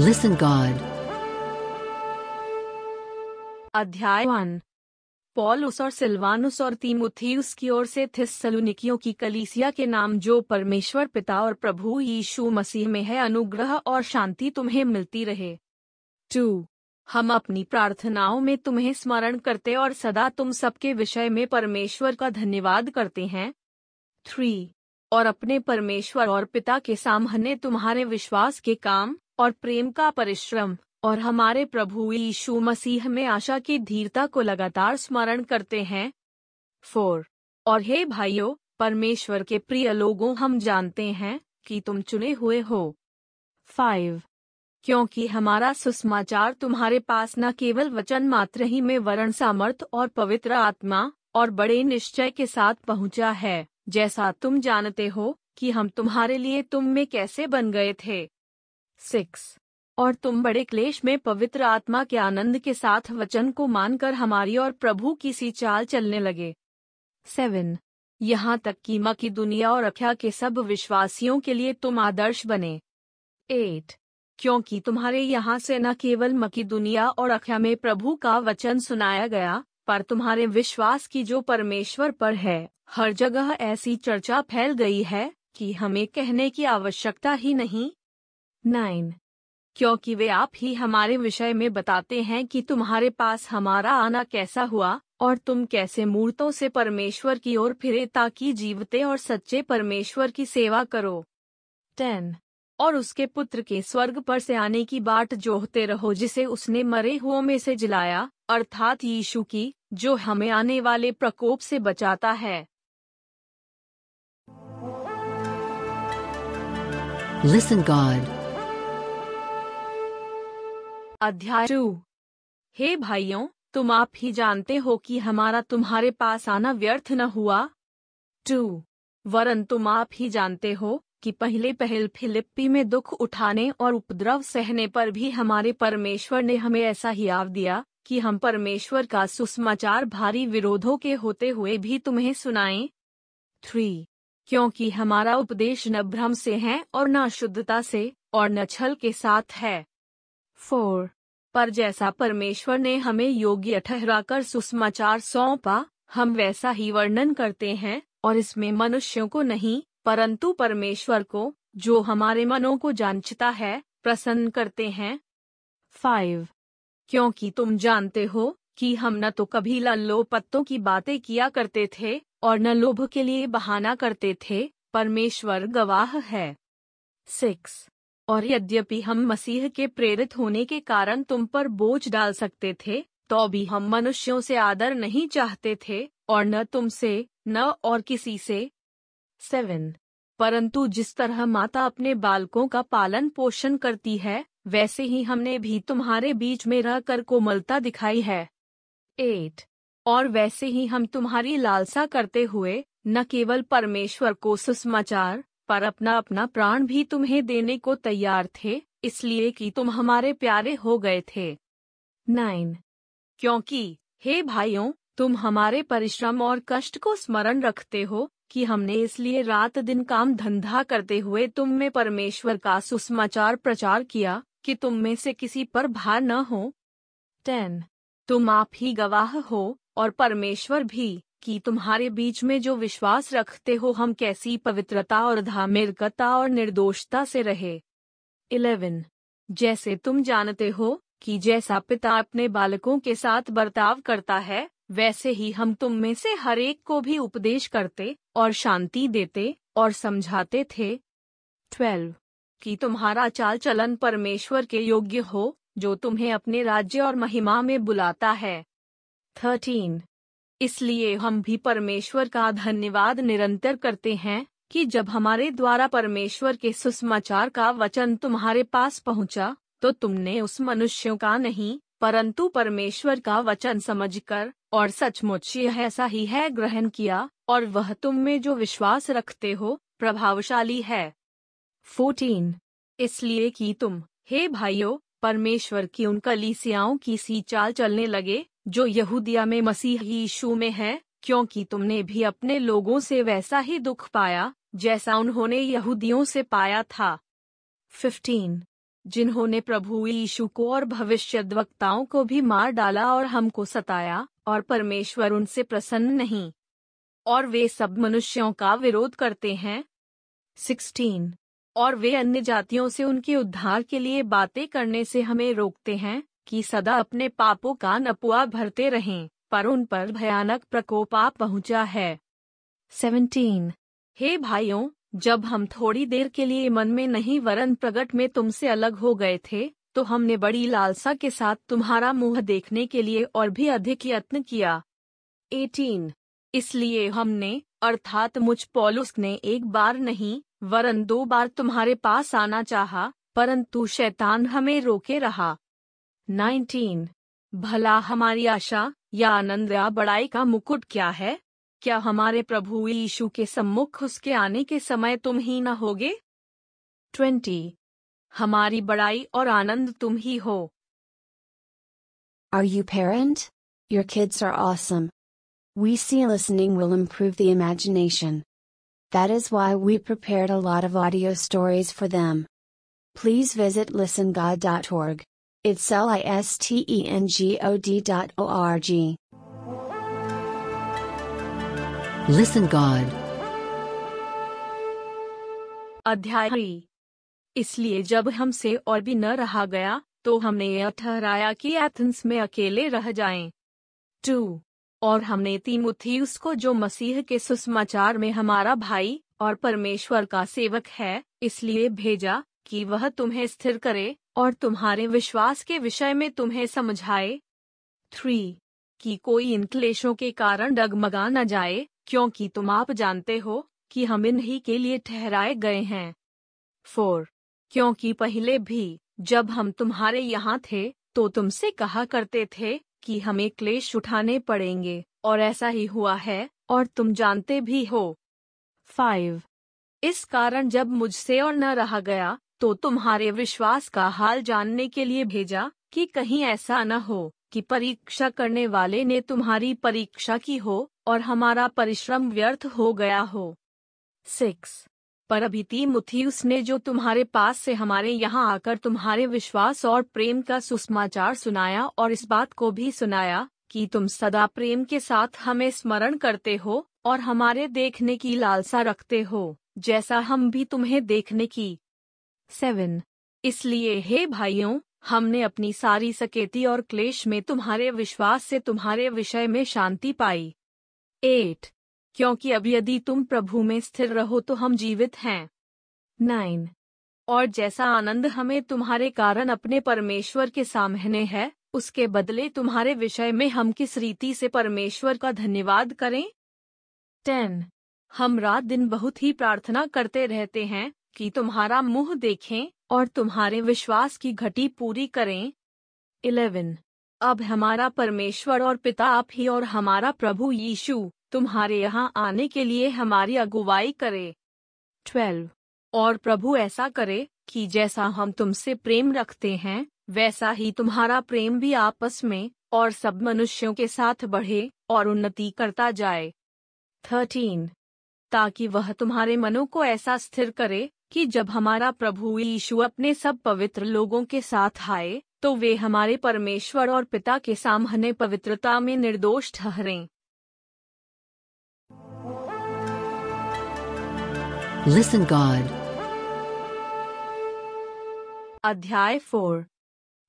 Listen God। अध्याय 1। पॉलुस और Silvanus और तीमुथियस की ओर से थिस्सलुनिकियों की कलीसिया के नाम जो परमेश्वर पिता और प्रभु यीशु मसीह में है, अनुग्रह और शांति तुम्हें मिलती रहे। 2। हम अपनी प्रार्थनाओं में तुम्हें स्मरण करते और सदा तुम सबके विषय में परमेश्वर का धन्यवाद करते हैं। 3। और अपने परमेश्वर और पिता के सामने तुम्हारे विश्वास के काम और प्रेम का परिश्रम और हमारे प्रभु यीशु मसीह में आशा की धीरता को लगातार स्मरण करते हैं। 4। और हे भाइयों, परमेश्वर के प्रिय लोगों, हम जानते हैं कि तुम चुने हुए हो। 5। क्योंकि हमारा सुसमाचार तुम्हारे पास न केवल वचन मात्र ही में वरन सामर्थ और पवित्र आत्मा और बड़े निश्चय के साथ पहुंचा है, जैसा तुम जानते हो कि हम तुम्हारे लिए तुम में कैसे बन गए थे। 6। और तुम बड़े क्लेश में पवित्र आत्मा के आनंद के साथ वचन को मानकर हमारी और प्रभु की सी चाल चलने लगे। 7। यहाँ तक कि मकिदुनिया और अखाया के सब विश्वासियों के लिए तुम आदर्श बने। 8। क्योंकि तुम्हारे यहाँ से न केवल मकिदुनिया और अखाया में प्रभु का वचन सुनाया गया, पर तुम्हारे विश्वास की जो परमेश्वर पर है हर जगह ऐसी चर्चा फैल गई है कि हमें कहने की आवश्यकता ही नहीं। 9। क्योंकि वे आप ही हमारे विषय में बताते हैं कि तुम्हारे पास हमारा आना कैसा हुआ और तुम कैसे मूर्तों से परमेश्वर की ओर फिरे ताकि जीवते और सच्चे परमेश्वर की सेवा करो। 10। और उसके पुत्र के स्वर्ग पर से आने की बाट जोहते रहो, जिसे उसने मरे हुओं में से जिलाया, अर्थात यीशु की, जो हमें आने वाले प्रकोप से बचाता है। Listen God। अध्याय 2। हे भाइयों, तुम आप ही जानते हो कि हमारा तुम्हारे पास आना व्यर्थ न हुआ। 2। वरन तुम आप ही जानते हो कि पहले पहल फिलिप्पी में दुख उठाने और उपद्रव सहने पर भी हमारे परमेश्वर ने हमें ऐसा हियाव दिया कि हम परमेश्वर का सुसमाचार भारी विरोधों के होते हुए भी तुम्हें सुनाएं। 3। क्योंकि हमारा उपदेश न भ्रम से है और न अशुद्धता से और न छल के साथ है। 4। पर जैसा परमेश्वर ने हमें योग्य ठहराकर सुसमाचार सौंपा, हम वैसा ही वर्णन करते हैं और इसमें मनुष्यों को नहीं परंतु परमेश्वर को, जो हमारे मनों को जांचता है, प्रसन्न करते हैं। 5। क्योंकि तुम जानते हो कि हम न तो कभी लल्लोपत्तों की बातें किया करते थे और न लोभ के लिए बहाना करते थे, परमेश्वर गवाह है। 6। और यद्यपि हम मसीह के प्रेरित होने के कारण तुम पर बोझ डाल सकते थे, तो भी हम मनुष्यों से आदर नहीं चाहते थे और न तुमसे न और किसी से। 7। परंतु जिस तरह माता अपने बालकों का पालन पोषण करती है, वैसे ही हमने भी तुम्हारे बीच में रहकर कोमलता दिखाई है। 8। और वैसे ही हम तुम्हारी लालसा करते हुए न केवल परमेश्वर को सुसमाचार पर अपना अपना प्राण भी तुम्हें देने को तैयार थे, इसलिए कि तुम हमारे प्यारे हो गए थे। 9। क्योंकि हे भाइयों, तुम हमारे परिश्रम और कष्ट को स्मरण रखते हो कि हमने इसलिए रात दिन काम धंधा करते हुए तुम में परमेश्वर का सुसमाचार प्रचार किया कि तुम में से किसी पर भार न हो। 10। तुम आप ही गवाह हो और परमेश्वर भी कि तुम्हारे बीच में जो विश्वास रखते हो हम कैसी पवित्रता और धार्मिकता और निर्दोषता से रहे। 11। जैसे तुम जानते हो कि जैसा पिता अपने बालकों के साथ बर्ताव करता है, वैसे ही हम तुम में से हरेक को भी उपदेश करते और शांति देते और समझाते थे। 12। कि तुम्हारा चाल चलन परमेश्वर के योग्य हो, जो तुम्हें अपने राज्य और महिमा में बुलाता है। 13। इसलिए हम भी परमेश्वर का धन्यवाद निरंतर करते हैं कि जब हमारे द्वारा परमेश्वर के सुसमाचार का वचन तुम्हारे पास पहुंचा, तो तुमने उस मनुष्यों का नहीं परंतु परमेश्वर का वचन समझकर और सचमुच यह ऐसा ही है ग्रहण किया, और वह तुम में जो विश्वास रखते हो प्रभावशाली है। 14। इसलिए कि तुम हे भाइयों, परमेश्वर की उन कलीसियाओं की सी चाल चलने लगे जो यहूदिया में मसीह यीशु में है, क्योंकि तुमने भी अपने लोगों से वैसा ही दुख पाया जैसा उन्होंने यहूदियों से पाया था। 15। जिन्होंने प्रभु यीशु को और भविष्यद्वक्ताओं को भी मार डाला और हमको सताया, और परमेश्वर उनसे प्रसन्न नहीं, और वे सब मनुष्यों का विरोध करते हैं। 16 और वे अन्य जातियों से उनके उद्धार के लिए बातें करने से हमें रोकते हैं कि सदा अपने पापों का नपुआ भरते रहें, पर उन पर भयानक प्रकोप आ पहुंचा है। 17 हे भाइयों, जब हम थोड़ी देर के लिए मन में नहीं वरन प्रगट में तुमसे अलग हो गए थे, तो हमने बड़ी लालसा के साथ तुम्हारा मुंह देखने के लिए और भी अधिक यत्न किया। 18 इसलिए हमने, अर्थात मुझ पॉलुस ने, एक बार नहीं वरन दो बार तुम्हारे पास आना चाहा, परंतु शैतान हमें रोके रहा। 19 भला हमारी आशा या आनंद या बड़ाई का मुकुट क्या है? क्या हमारे प्रभु यीशु के सम्मुख उसके आने के समय तुम ही न होगे? 20 हमारी बड़ाई और आनंद तुम ही हो। Are you parent? Your kids are awesome. We see listening will improve the imagination. That is why we prepared a lot of audio stories for them. Please visit listengod.org. It's listengod.org. Listen God. अध्याय इसलिए जब हमसे और भी न रहा गया, तो हमने यह ठहराया कि एथेंस में अकेले रह जाएं। 2 और हमने तीमुथियस को, जो मसीह के सुसमाचार में हमारा भाई और परमेश्वर का सेवक है, इसलिए भेजा कि वह तुम्हें स्थिर करे और तुम्हारे विश्वास के विषय में तुम्हें समझाए। 3 कि कोई इन क्लेशों के कारण डगमगा न जाए, क्योंकि तुम आप जानते हो कि हम इन्हीं के लिए ठहराए गए हैं। 4 क्योंकि पहले भी जब हम तुम्हारे यहाँ थे, तो तुमसे कहा करते थे कि हमें क्लेश उठाने पड़ेंगे, और ऐसा ही हुआ है, और तुम जानते भी हो। 5 इस कारण जब मुझसे और न रहा गया, तो तुम्हारे विश्वास का हाल जानने के लिए भेजा कि कहीं ऐसा न हो कि परीक्षा करने वाले ने तुम्हारी परीक्षा की हो और हमारा परिश्रम व्यर्थ हो गया हो। 6 पर अभी तीमुथियस ने, जो तुम्हारे पास से हमारे यहाँ आकर तुम्हारे विश्वास और प्रेम का सुसमाचार सुनाया, और इस बात को भी सुनाया कि तुम सदा प्रेम के साथ हमें स्मरण करते हो और हमारे देखने की लालसा रखते हो, जैसा हम भी तुम्हें देखने की। 7 इसलिए हे भाइयों, हमने अपनी सारी सकेती और क्लेश में तुम्हारे विश्वास से तुम्हारे विषय में शांति पाई। 8 क्योंकि अब यदि तुम प्रभु में स्थिर रहो तो हम जीवित हैं। 9 और जैसा आनंद हमें तुम्हारे कारण अपने परमेश्वर के सामने है, उसके बदले तुम्हारे विषय में हम किस रीति से परमेश्वर का धन्यवाद करें। 10 हम रात दिन बहुत ही प्रार्थना करते रहते हैं कि तुम्हारा मुंह देखें और तुम्हारे विश्वास की घटी पूरी करें। 11 अब हमारा परमेश्वर और पिता आप ही और हमारा प्रभु यीशु तुम्हारे यहाँ आने के लिए हमारी अगुवाई करे। 12 और प्रभु ऐसा करे कि जैसा हम तुमसे प्रेम रखते हैं, वैसा ही तुम्हारा प्रेम भी आपस में और सब मनुष्यों के साथ बढ़े और उन्नति करता जाए। 13 ताकि वह तुम्हारे मनों को ऐसा स्थिर करे कि जब हमारा प्रभु यीशु अपने सब पवित्र लोगों के साथ आए, तो वे हमारे परमेश्वर और पिता के सामने पवित्रता में निर्दोष ठहरें। Listen God. अध्याय 4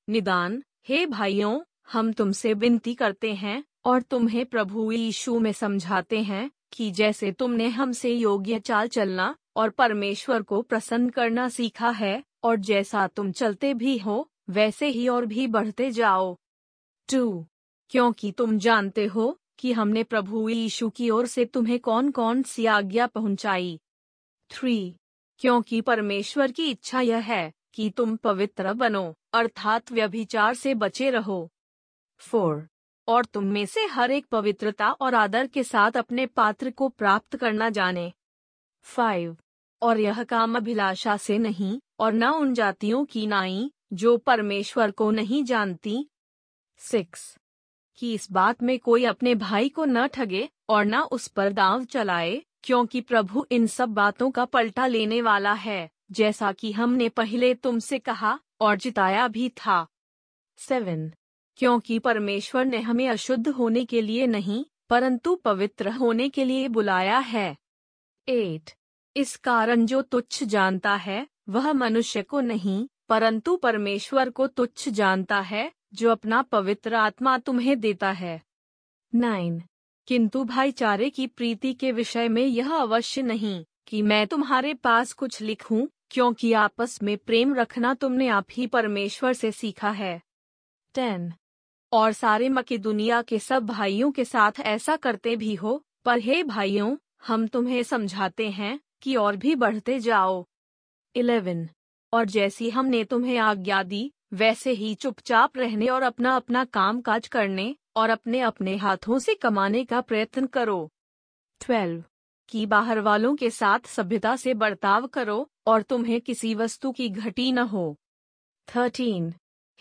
निदान। हे भाइयों, हम तुमसे विनती करते हैं और तुम्हें प्रभु यीशु में समझाते हैं कि जैसे तुमने हमसे योग्य चाल चलना और परमेश्वर को प्रसन्न करना सीखा है, और जैसा तुम चलते भी हो, वैसे ही और भी बढ़ते जाओ। 2 क्योंकि तुम जानते हो कि हमने प्रभु यीशु की ओर से तुम्हें कौन कौन सी आज्ञा पहुंचाई। 3 क्योंकि परमेश्वर की इच्छा यह है कि तुम पवित्र बनो, अर्थात व्यभिचार से बचे रहो। 4 और तुम में से हर एक पवित्रता और आदर के साथ अपने पात्र को प्राप्त करना जाने। 5 और यह काम अभिलाषा से नहीं, और न उन जातियों की नाई जो परमेश्वर को नहीं जानती। 6 कि इस बात में कोई अपने भाई को न ठगे और न उस पर दांव चलाए, क्योंकि प्रभु इन सब बातों का पलटा लेने वाला है, जैसा कि हमने पहले तुमसे कहा और जिताया भी था। 7. क्योंकि परमेश्वर ने हमें अशुद्ध होने के लिए नहीं परंतु पवित्र होने के लिए बुलाया है। 8. इस कारण जो तुच्छ जानता है वह मनुष्य को नहीं परंतु परमेश्वर को तुच्छ जानता है जो अपना पवित्र आत्मा तुम्हें देता है। 9. किंतु भाईचारे की प्रीति के विषय में यह अवश्य नहीं कि मैं तुम्हारे पास कुछ लिखूं, क्योंकि आपस में प्रेम रखना तुमने आप ही परमेश्वर से सीखा है। 10. और सारे मकिदुनिया के सब भाइयों के साथ ऐसा करते भी हो, पर हे भाइयों हम तुम्हें समझाते हैं कि और भी बढ़ते जाओ। 11. और जैसी हमने तुम्हें आज्ञा दी वैसे ही चुपचाप रहने और अपना अपना काम काज करने और अपने अपने हाथों से कमाने का प्रयत्न करो। 12. कि बाहर वालों के साथ सभ्यता से बर्ताव करो और तुम्हें किसी वस्तु की घटी न हो। 13.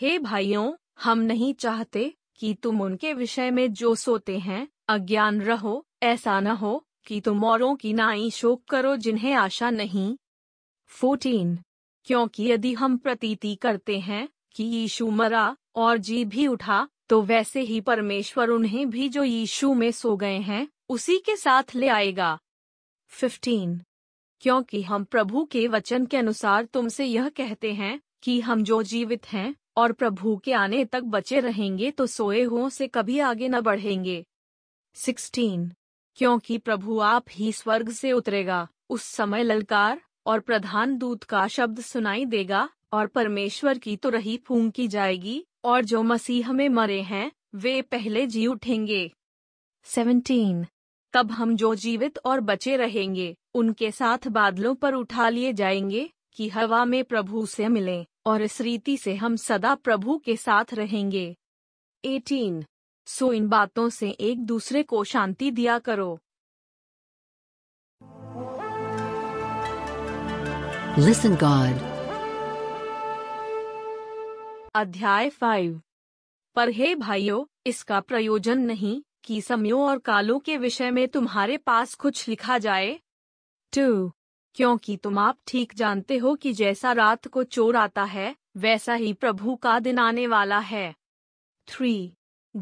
हे भाइयों हम नहीं चाहते कि तुम उनके विषय में जो सोते हैं अज्ञान रहो, ऐसा न हो कि तुम औरों की नाई शोक करो जिन्हें आशा नहीं। 14. क्योंकि यदि हम प्रतीति करते हैं कि यीशु मरा और जी भी उठा तो वैसे ही परमेश्वर उन्हें भी जो यीशु में सो गए हैं उसी के साथ ले आएगा। 15. क्योंकि हम प्रभु के वचन के अनुसार तुमसे यह कहते हैं कि हम जो जीवित हैं और प्रभु के आने तक बचे रहेंगे तो सोए हुओं से कभी आगे न बढ़ेंगे। 16. क्योंकि प्रभु आप ही स्वर्ग से उतरेगा, उस समय ललकार और प्रधान दूत का शब्द सुनाई देगा और परमेश्वर की तुरही फूंकी जाएगी और जो मसीह में मरे हैं वे पहले जी उठेंगे। 17. तब हम जो जीवित और बचे रहेंगे उनके साथ बादलों पर उठा लिए जाएंगे कि हवा में प्रभु से मिलें और इस रीति से हम सदा प्रभु के साथ रहेंगे। 18. सो इन बातों से एक दूसरे को शांति दिया करो। Listen God. अध्याय 5. पर हे भाइयों इसका प्रयोजन नहीं कि समयों और कालों के विषय में तुम्हारे पास कुछ लिखा जाए। 2. क्योंकि तुम आप ठीक जानते हो कि जैसा रात को चोर आता है वैसा ही प्रभु का दिन आने वाला है। 3.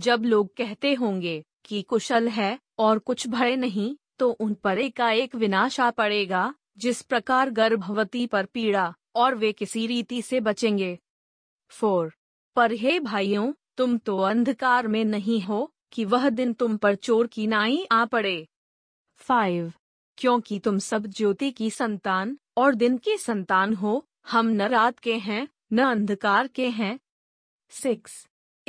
जब लोग कहते होंगे कि कुशल है और कुछ भय नहीं तो उन पर एकाएक विनाश आ पड़ेगा, जिस प्रकार गर्भवती पर पीड़ा, और वे किसी रीति से बचेंगे। 4. पर हे भाइयों तुम तो अंधकार में नहीं हो कि वह दिन तुम पर चोर की नाई आ पड़े। 5. क्योंकि तुम सब ज्योति की संतान और दिन की संतान हो, हम न रात के हैं न अंधकार के हैं। 6.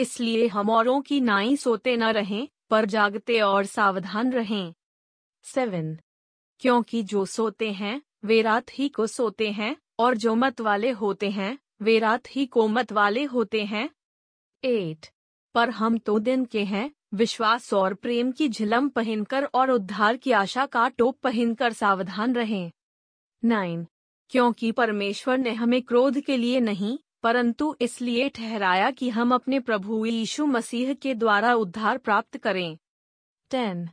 इसलिए हम औरों की नाई सोते न रहें पर जागते और सावधान रहें। 7. क्योंकि जो सोते हैं वे रात ही को सोते हैं और जो मतवाले होते हैं वे रात ही को मतवाले होते हैं। 8. पर हम तो दिन के हैं, विश्वास और प्रेम की झिलम पहनकर और उद्धार की आशा का टोप पहनकर सावधान रहें। 9. क्योंकि परमेश्वर ने हमें क्रोध के लिए नहीं परंतु इसलिए ठहराया कि हम अपने प्रभु यीशु मसीह के द्वारा उद्धार प्राप्त करें। 10.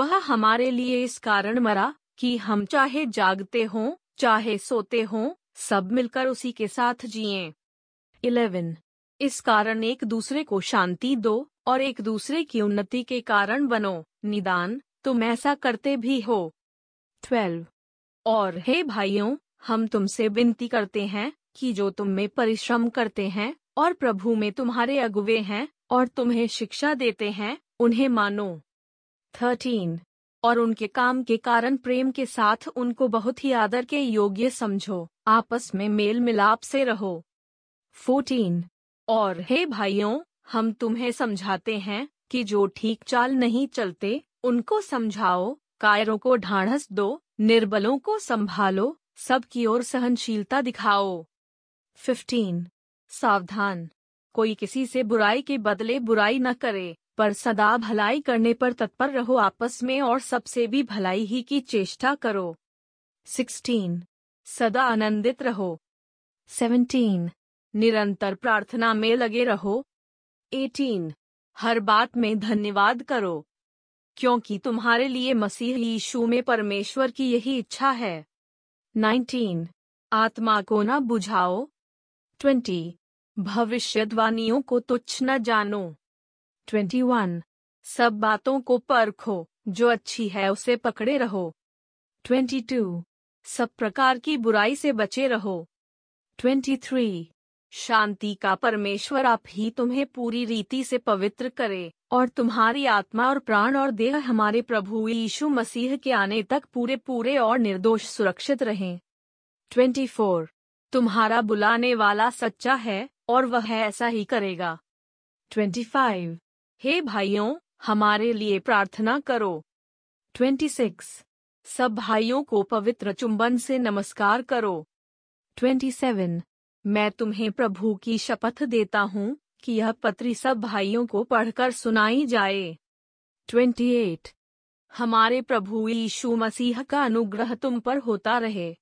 वह हमारे लिए इस कारण मरा कि हम चाहे जागते हों चाहे सोते हों सब मिलकर उसी के साथ जिएं। 11. इस कारण एक दूसरे को शांति दो और एक दूसरे की उन्नति के कारण बनो, निदान तुम ऐसा करते भी हो। 12. और हे भाइयों हम तुमसे विनती करते हैं कि जो तुम में परिश्रम करते हैं और प्रभु में तुम्हारे अगुवे हैं और तुम्हें शिक्षा देते हैं उन्हें मानो। 13. और उनके काम के कारण प्रेम के साथ उनको बहुत ही आदर के योग्य समझो, आपस में मेल मिलाप से रहो। 14. और हे भाइयों हम तुम्हें समझाते हैं कि जो ठीक चाल नहीं चलते उनको समझाओ, कायरों को ढाढ़स दो, निर्बलों को संभालो, सब की ओर सहनशीलता दिखाओ। 15. सावधान, कोई किसी से बुराई के बदले बुराई न करे पर सदा भलाई करने पर तत्पर रहो, आपस में और सबसे भी भलाई ही की चेष्टा करो। 16. सदा आनंदित रहो। 17. निरंतर प्रार्थना में लगे रहो। 18. हर बात में धन्यवाद करो, क्योंकि तुम्हारे लिए मसीह यीशु में परमेश्वर की यही इच्छा है। 19. आत्मा को न बुझाओ। 20. भविष्यद्वाणियों को तुच्छ न जानो. 21. सब बातों को परखो, जो अच्छी है उसे पकड़े रहो. 22. सब प्रकार की बुराई से बचे रहो. 23. शांति का परमेश्वर आप ही तुम्हें पूरी रीति से पवित्र करे और तुम्हारी आत्मा और प्राण और देह हमारे प्रभु यीशु मसीह के आने तक पूरे पूरे और निर्दोष सुरक्षित रहें. 24. तुम्हारा बुलाने वाला सच्चा है और वह ऐसा ही करेगा. 25. हे भाइयों, हमारे लिए प्रार्थना करो. 26. सब भाइयों को पवित्र चुंबन से नमस्कार करो. 27. मैं तुम्हें प्रभु की शपथ देता हूँ कि यह पत्री सब भाइयों को पढ़कर सुनाई जाए. 28. हमारे प्रभु यीशु मसीह का अनुग्रह तुम पर होता रहे.